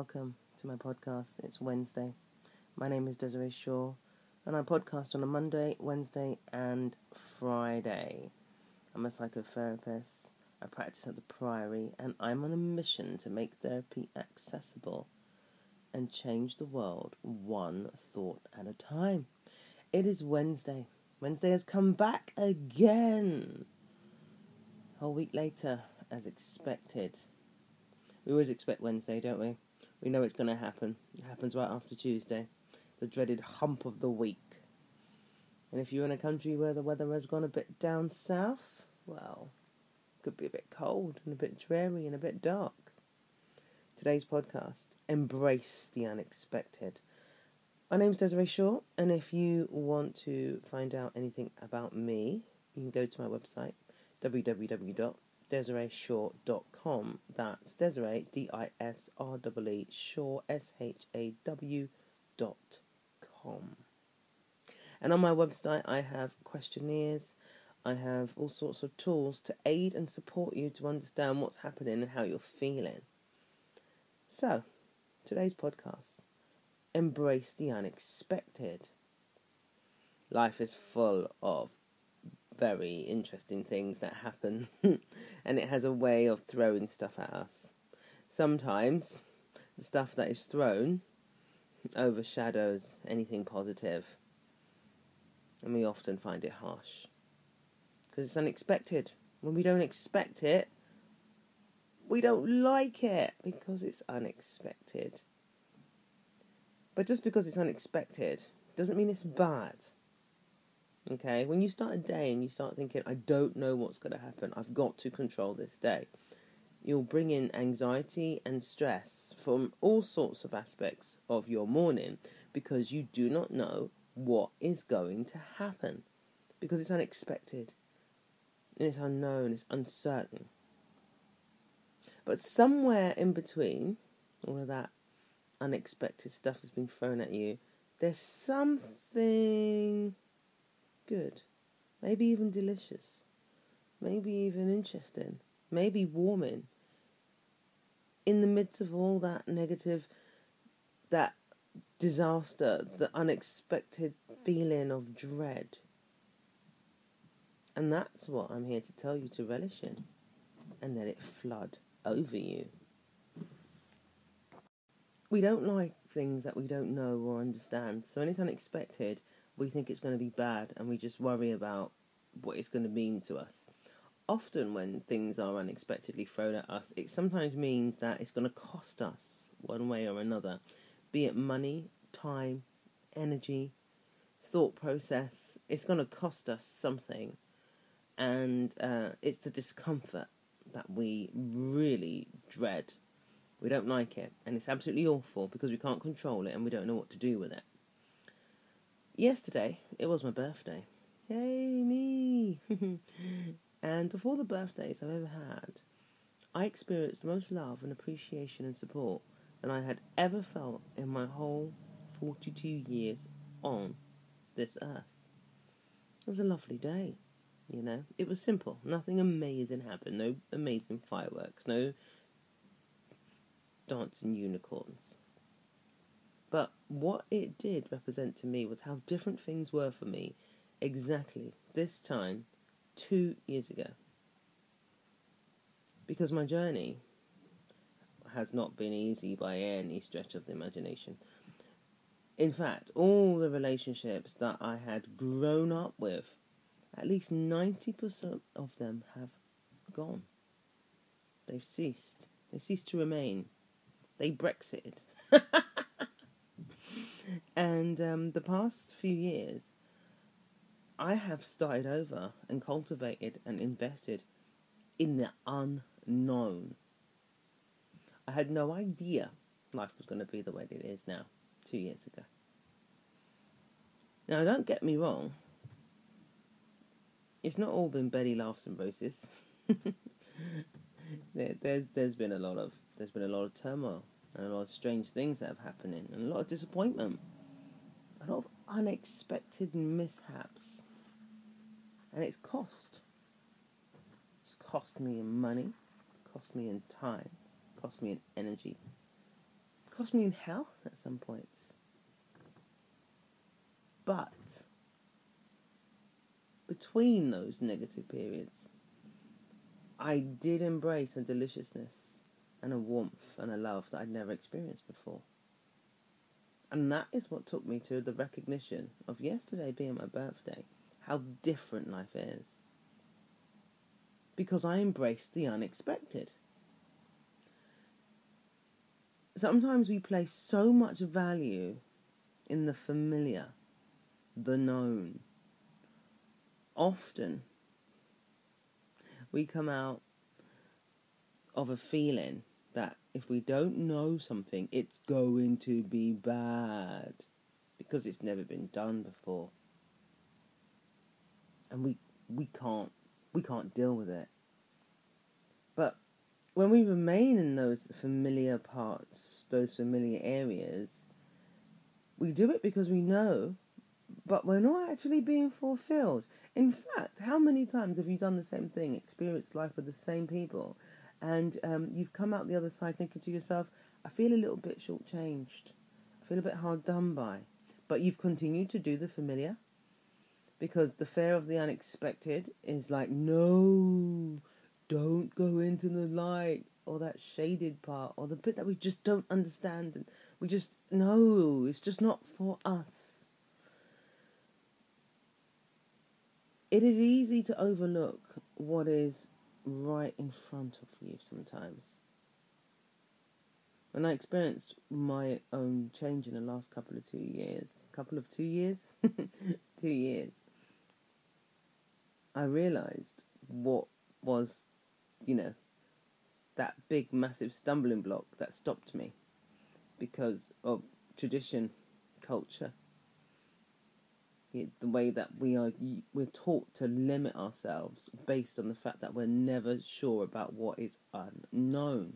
Welcome to my podcast. It's Wednesday. My name is Desiree Shaw, and I podcast on a Monday, Wednesday, and Friday. I'm a psychotherapist. I practice at the Priory, and I'm on a mission to make therapy accessible and change the world one thought at a time. It is Wednesday. Wednesday has come back again. A whole week later, as expected. We always expect Wednesday, don't we? We know it's going to happen. It happens right after Tuesday, the dreaded hump of the week. And if you're in a country where the weather has gone a bit down south, well, it could be a bit cold and a bit dreary and a bit dark. Today's podcast, Embrace the Unexpected. My name's Desiree Shaw, and if you want to find out anything about me, you can go to my website, www.desireeshaw.com. That's Desiree, D-I-S-R-E-E, Shaw, S-H-A-W.com. And on my website, I have questionnaires. I have all sorts of tools to aid and support you to understand what's happening and how you're feeling. So, today's podcast, Embrace the Unexpected. Life is full of very interesting things that happen, and it has a way of throwing stuff at us. Sometimes the stuff that is thrown overshadows anything positive, and we often find it harsh because it's unexpected. When we don't expect it, we don't like it because it's unexpected. But just because it's unexpected doesn't mean it's bad. Okay, when you start a day and you start thinking, I don't know what's going to happen, I've got to control this day, you'll bring in anxiety and stress from all sorts of aspects of your morning because you do not know what is going to happen, because it's unexpected and it's unknown, it's uncertain. But somewhere in between all of that unexpected stuff that's been thrown at you, there's something good, maybe even delicious, maybe even interesting, maybe warming. In the midst of all that negative, that disaster, the unexpected feeling of dread. And that's what I'm here to tell you to relish in, and let it flood over you. We don't like things that we don't know or understand, so when it's unexpected, we think it's going to be bad, and we just worry about what it's going to mean to us. Often when things are unexpectedly thrown at us, it sometimes means that it's going to cost us one way or another, be it money, time, energy, thought process. It's going to cost us something, and it's the discomfort that we really dread. We don't like it, and it's absolutely awful because we can't control it and we don't know what to do with it. Yesterday, it was my birthday. Yay, me! And of all the birthdays I've ever had, I experienced the most love and appreciation and support than I had ever felt in my whole 42 years on this earth. It was a lovely day, you know. It was simple. Nothing amazing happened. No amazing fireworks. No dancing unicorns. But what it did represent to me was how different things were for me exactly this time 2 years ago. Because my journey has not been easy by any stretch of the imagination. In fact, all the relationships that I had grown up with, at least 90% of them have gone. They've ceased. They ceased to remain. They Brexited. And the past few years, I have started over and cultivated and invested in the unknown. I had no idea life was going to be the way it is now, 2 years ago. Now, don't get me wrong. It's not all been belly laughs and roses. There's been a lot of turmoil, and a lot of strange things that have happened, and a lot of disappointment, a lot of unexpected mishaps, and it's cost. It's cost me in money, cost me in time, cost me in energy, cost me in health at some points. But between those negative periods, I did embrace a deliciousness and a warmth and a love that I'd never experienced before. And that is what took me to the recognition of yesterday being my birthday, how different life is. Because I embraced the unexpected. Sometimes we place so much value in the familiar, the known. Often, we come out of a feeling that if we don't know something, it's going to be bad because it's never been done before. And we can't deal with it. But when we remain in those familiar parts, those familiar areas, we do it because we know, but we're not actually being fulfilled. In fact, how many times have you done the same thing, experienced life with the same people, and you've come out the other side thinking to yourself, I feel a little bit shortchanged, I feel a bit hard done by, but you've continued to do the familiar, because the fear of the unexpected is like, no, don't go into the light, or that shaded part, or the bit that we just don't understand, and we just, no, it's just not for us. It is easy to overlook what is right in front of you sometimes. When I experienced my own change in the last couple of two years, I realised what was, that big massive stumbling block that stopped me because of tradition, culture. The way that we're taught to limit ourselves based on the fact that we're never sure about what is unknown.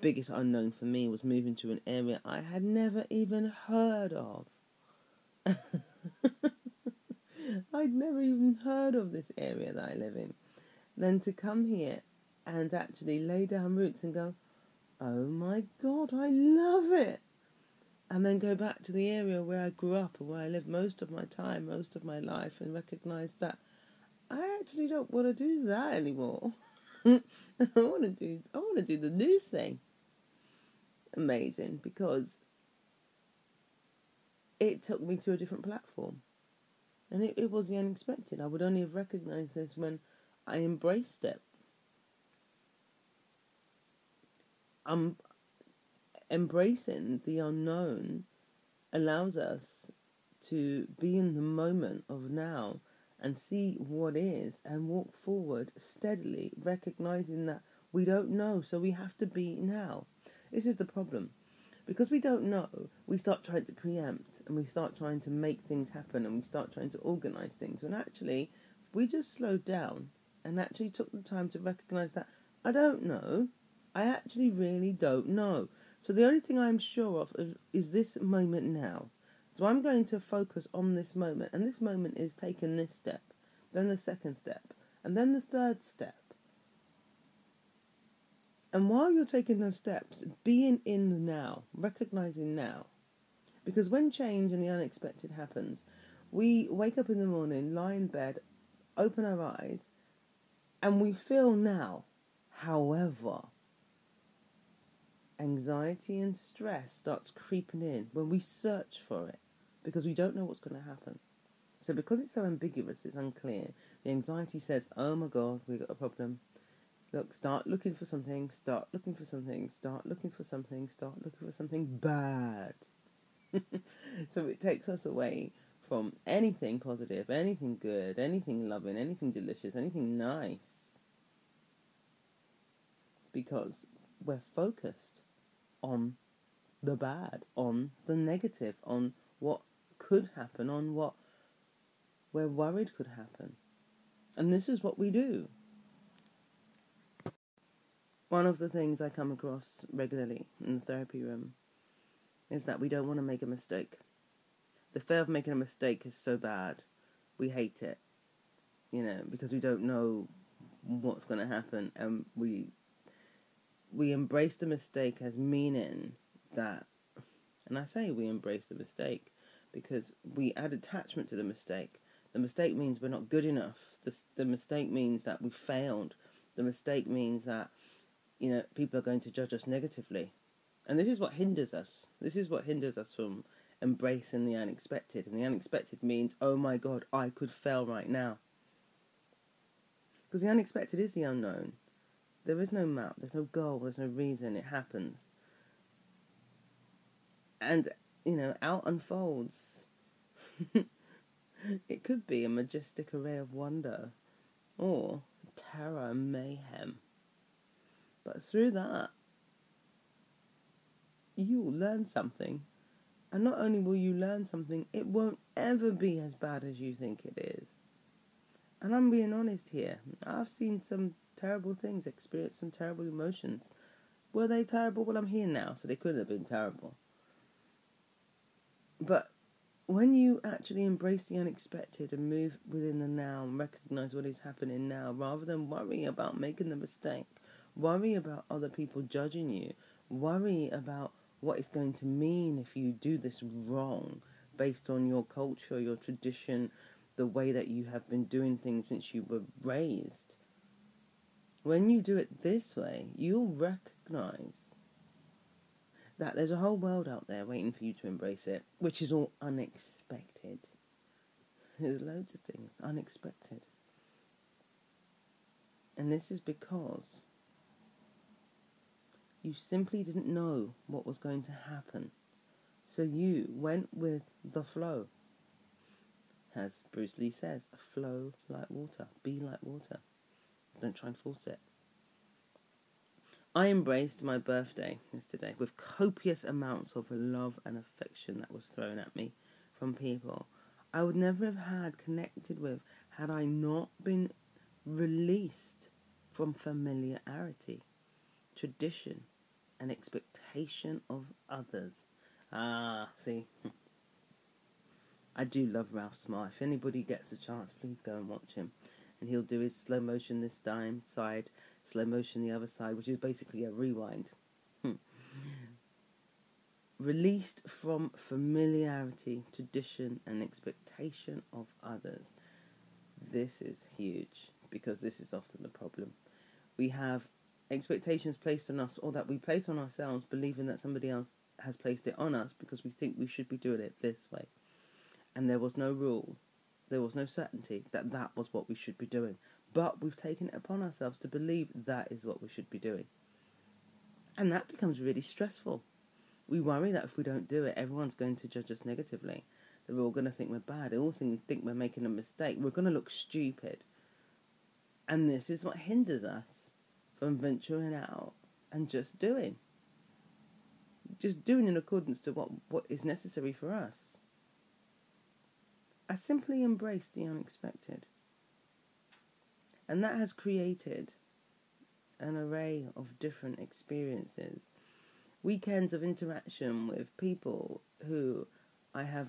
Biggest unknown for me was moving to an area I had never even heard of. I'd never even heard of this area that I live in. Then to come here and actually lay down roots and go, oh my God, I love it. And then go back to the area where I grew up and where I lived most of my time, most of my life, and recognise that I actually don't want to do that anymore. I want to do the new thing. Amazing, because it took me to a different platform. And it was the unexpected. I would only have recognised this when I embraced it. Embracing the unknown allows us to be in the moment of now and see what is and walk forward steadily, recognising that we don't know, so we have to be now. This is the problem. Because we don't know, we start trying to preempt and we start trying to make things happen and we start trying to organise things when actually we just slowed down and actually took the time to recognise that I don't know. I actually really don't know. So the only thing I'm sure of is this moment now. So I'm going to focus on this moment. And this moment is taking this step. Then the second step. And then the third step. And while you're taking those steps, being in the now. Recognizing now. Because when change and the unexpected happens, we wake up in the morning, lie in bed, open our eyes, and we feel now. However, anxiety and stress starts creeping in when we search for it because we don't know what's going to happen. So because it's so ambiguous, it's unclear, the anxiety says, oh my God, we've got a problem. Look, start looking for something bad. So it takes us away from anything positive, anything good, anything loving, anything delicious, anything nice. Because we're focused on the bad, on the negative, on what could happen, on what we're worried could happen. And this is what we do. One of the things I come across regularly in the therapy room is that we don't want to make a mistake. The fear of making a mistake is so bad. We hate it, because we don't know what's going to happen, and we embrace the mistake as meaning that And I say we embrace the mistake because we add attachment to the mistake. The mistake means we're not good enough. The mistake means that we failed. The mistake means that, you know, people are going to judge us negatively. And this is what hinders us. This is what hinders us from embracing the unexpected. And the unexpected means, oh my God, I could fail right now. Because the unexpected is the unknown. There is no map, there's no goal, there's no reason, it happens. And, you know, out unfolds. It could be a majestic array of wonder or terror and mayhem. But through that, you will learn something. And not only will you learn something, it won't ever be as bad as you think it is. And I'm being honest here. I've seen some terrible things, experienced some terrible emotions. Were they terrible? Well, I'm here now, so they couldn't have been terrible. But when you actually embrace the unexpected and move within the now and recognize what is happening now, rather than worry about making the mistake, worry about other people judging you, worry about what it's going to mean if you do this wrong based on your culture, your tradition, the way that you have been doing things since you were raised. When you do it this way, you'll recognize that there's a whole world out there waiting for you to embrace it, which is all unexpected. There's loads of things unexpected. And this is because you simply didn't know what was going to happen. So you went with the flow. As Bruce Lee says, flow like water, be like water. Don't try and force it. I embraced my birthday yesterday with copious amounts of love and affection that was thrown at me from people I would never have connected with had I not been released from familiarity, tradition, and expectation of others. See, I do love Ralph Smart. If anybody gets a chance, please go and watch him. And he'll do his slow motion this side, slow motion the other side, which is basically a rewind. Released from familiarity, tradition, and expectation of others. This is huge, because this is often the problem. We have expectations placed on us, or that we place on ourselves, believing that somebody else has placed it on us, because we think we should be doing it this way. And there was no rule. There was no certainty that that was what we should be doing. But we've taken it upon ourselves to believe that is what we should be doing. And that becomes really stressful. We worry that if we don't do it, everyone's going to judge us negatively. They're all going to think we're bad. They're all going to think we're making a mistake. We're going to look stupid. And this is what hinders us from venturing out and just doing. Just doing in accordance to what is necessary for us. I simply embraced the unexpected. And that has created an array of different experiences. Weekends of interaction with people who I have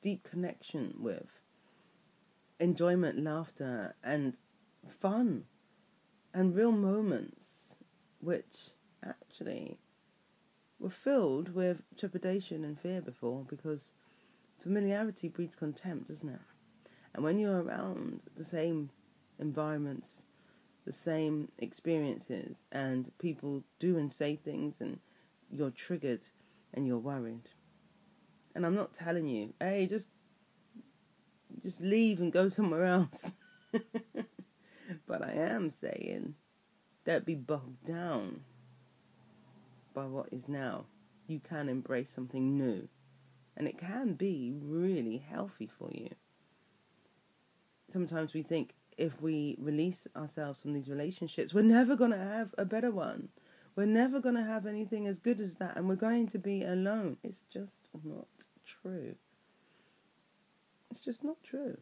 deep connection with. Enjoyment, laughter, and fun. And real moments which actually were filled with trepidation and fear before, because familiarity breeds contempt, doesn't it? And when you're around the same environments, the same experiences, and people do and say things, and you're triggered and you're worried. And I'm not telling you, hey, just leave and go somewhere else. But I am saying, don't be bogged down by what is now. You can embrace something new. And it can be really healthy for you. Sometimes we think if we release ourselves from these relationships, we're never going to have a better one. We're never going to have anything as good as that. And we're going to be alone. It's just not true. It's just not true.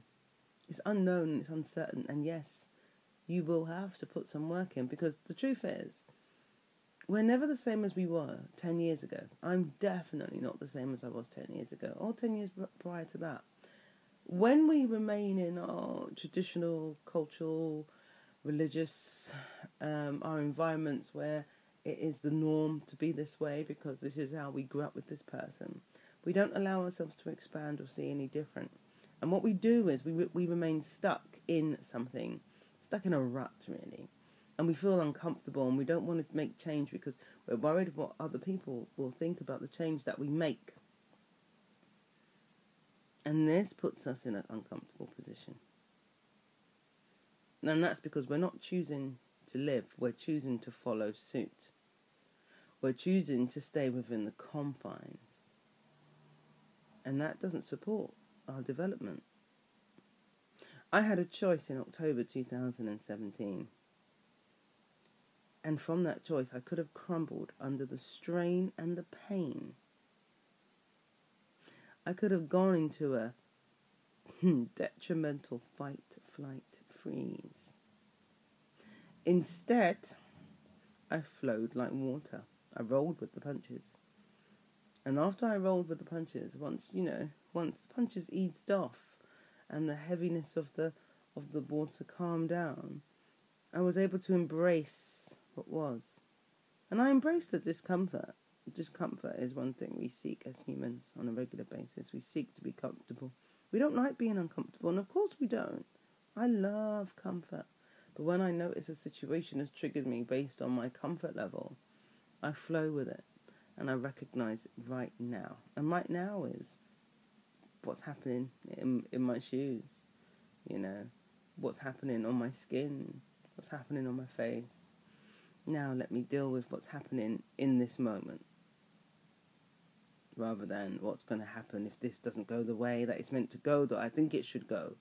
It's unknown. It's uncertain. And yes, you will have to put some work in. Because the truth is, we're never the same as we were 10 years ago. I'm definitely not the same as I was 10 years ago, or 10 years prior to that. When we remain in our traditional, cultural, religious, our environments where it is the norm to be this way because this is how we grew up with this person. We don't allow ourselves to expand or see any different. And what we do is we remain stuck in something, stuck in a rut, really. And we feel uncomfortable and we don't want to make change because we're worried what other people will think about the change that we make. And this puts us in an uncomfortable position. And that's because we're not choosing to live. We're choosing to follow suit. We're choosing to stay within the confines. And that doesn't support our development. I had a choice in October 2017. And from that choice, I could have crumbled under the strain and the pain. I could have gone into a detrimental fight, flight, freeze. Instead, I flowed like water. I rolled with the punches. And after I rolled with the punches, once the punches eased off and the heaviness of the water calmed down, I was able to embrace what was. And I embraced the discomfort. Discomfort is one thing we seek as humans on a regular basis. We seek to be comfortable. We don't like being uncomfortable, and of course we don't. I love comfort. But when I notice a situation has triggered me based on my comfort level, I flow with it, and I recognize right now. And right now is what's happening in my shoes, what's happening on my skin, what's happening on my face. Now let me deal with what's happening in this moment, rather than what's going to happen if this doesn't go the way that it's meant to go, that I think it should go.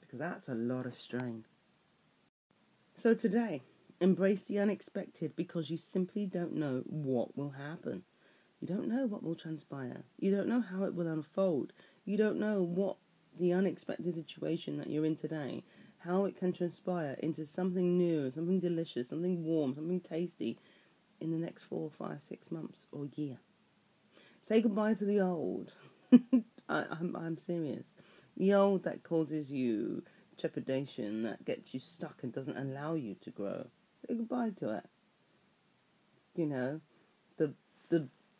Because that's a lot of strain. So today, embrace the unexpected, because you simply don't know what will happen. You don't know what will transpire. You don't know how it will unfold. You don't know what the unexpected situation that you're in today, how it can transpire into something new, something delicious, something warm, something tasty in the next 4, 5, 6 months or year. Say goodbye to the old. I'm serious. The old that causes you trepidation, that gets you stuck and doesn't allow you to grow. Say goodbye to it.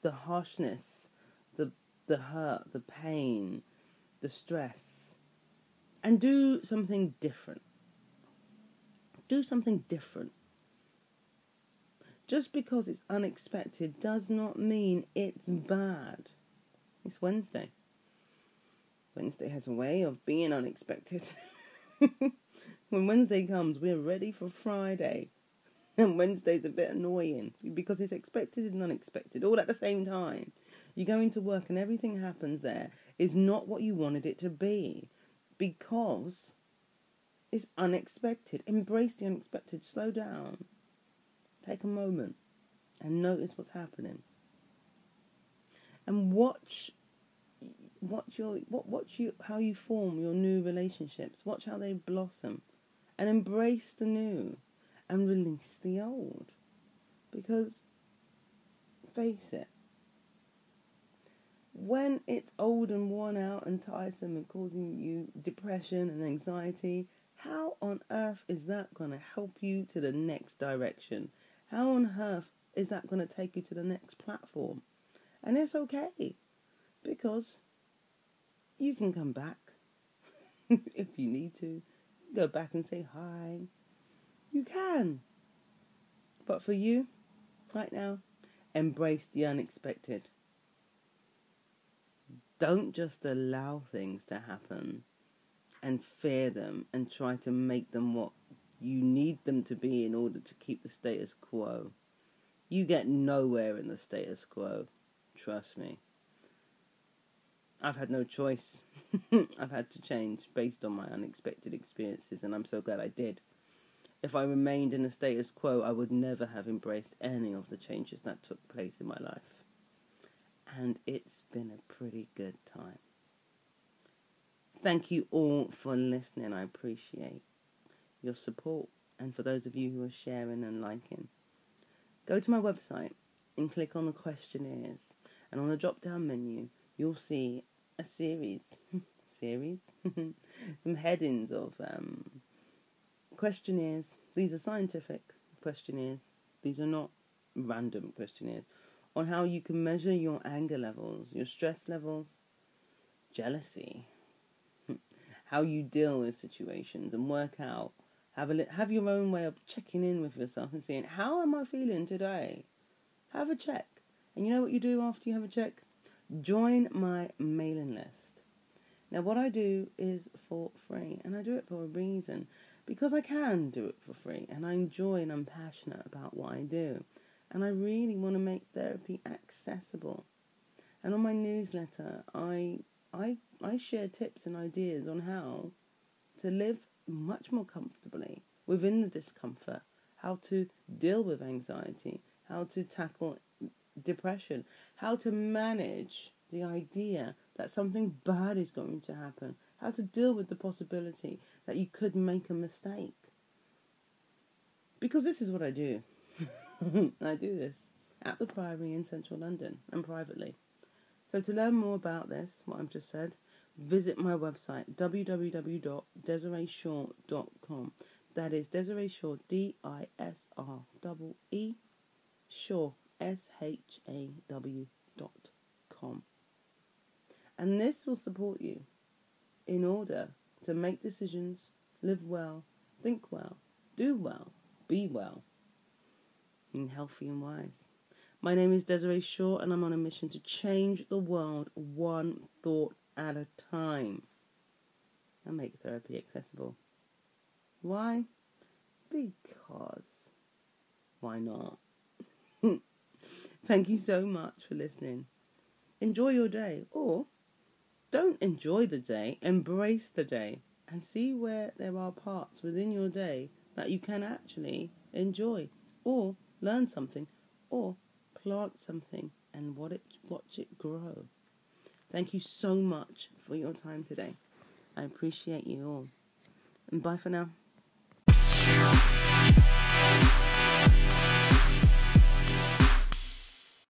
The harshness, the hurt, the pain, the stress. And do something different. Do something different. Just because it's unexpected does not mean it's bad. It's Wednesday. Wednesday has a way of being unexpected. When Wednesday comes, we're ready for Friday. And Wednesday's a bit annoying because it's expected and unexpected all at the same time. You go into work and everything happens there is not what you wanted it to be. Because it's unexpected. Embrace the unexpected. Slow down. Take a moment and notice what's happening. And watch how you form your new relationships. Watch how they blossom. And embrace the new and release the old. Because, face it, when it's old and worn out and tiresome and causing you depression and anxiety, how on earth is that going to help you to the next direction? How on earth is that going to take you to the next platform? And it's okay, because you can come back if you need to. You can go back and say hi. You can. But for you, right now, embrace the unexpected. Don't just allow things to happen and fear them and try to make them what you need them to be in order to keep the status quo. You get nowhere in the status quo. Trust me. I've had no choice. I've had to change based on my unexpected experiences, and I'm so glad I did. If I remained in the status quo, I would never have embraced any of the changes that took place in my life. And it's been a pretty good time. Thank you all for listening. I appreciate your support. And for those of you who are sharing and liking, go to my website and click on the questionnaires. And on the drop-down menu, you'll see a series? Some headings of questionnaires. These are scientific questionnaires these are not random questionnaires, on how you can measure your anger levels, your stress levels, jealousy, how you deal with situations, and work out, have your own way of checking in with yourself and seeing, how am I feeling today? Have a check. And you know what you do after you have a check? Join my mailing list. Now, what I do is for free, and I do it for a reason, because I can do it for free, and I enjoy and I'm passionate about what I do, and I really want to make therapy accessible. And on my newsletter, I share tips and ideas on how to live much more comfortably within the discomfort, how to deal with anxiety, how to tackle depression, how to manage the idea that something bad is going to happen, how to deal with the possibility that you could make a mistake. Because this is what I do. I do this at the Priory in central London and privately. So to learn more about this, what I've just said, visit my website, www.desireeshaw.com. That is Desiree Shaw, D-I-S-R-E-E, Shaw, S-H-A-W.com. And this will support you in order to make decisions, live well, think well, do well, be well, and healthy and wise. My name is Desiree Shaw, and I'm on a mission to change the world one thought at a time and make therapy accessible. Why? Because why not? Thank you so much for listening. Enjoy your day, or don't enjoy the day, embrace the day, and see where there are parts within your day that you can actually enjoy, or learn something, or plant something and watch it grow. Thank you so much for your time today. I appreciate you all. And bye for now.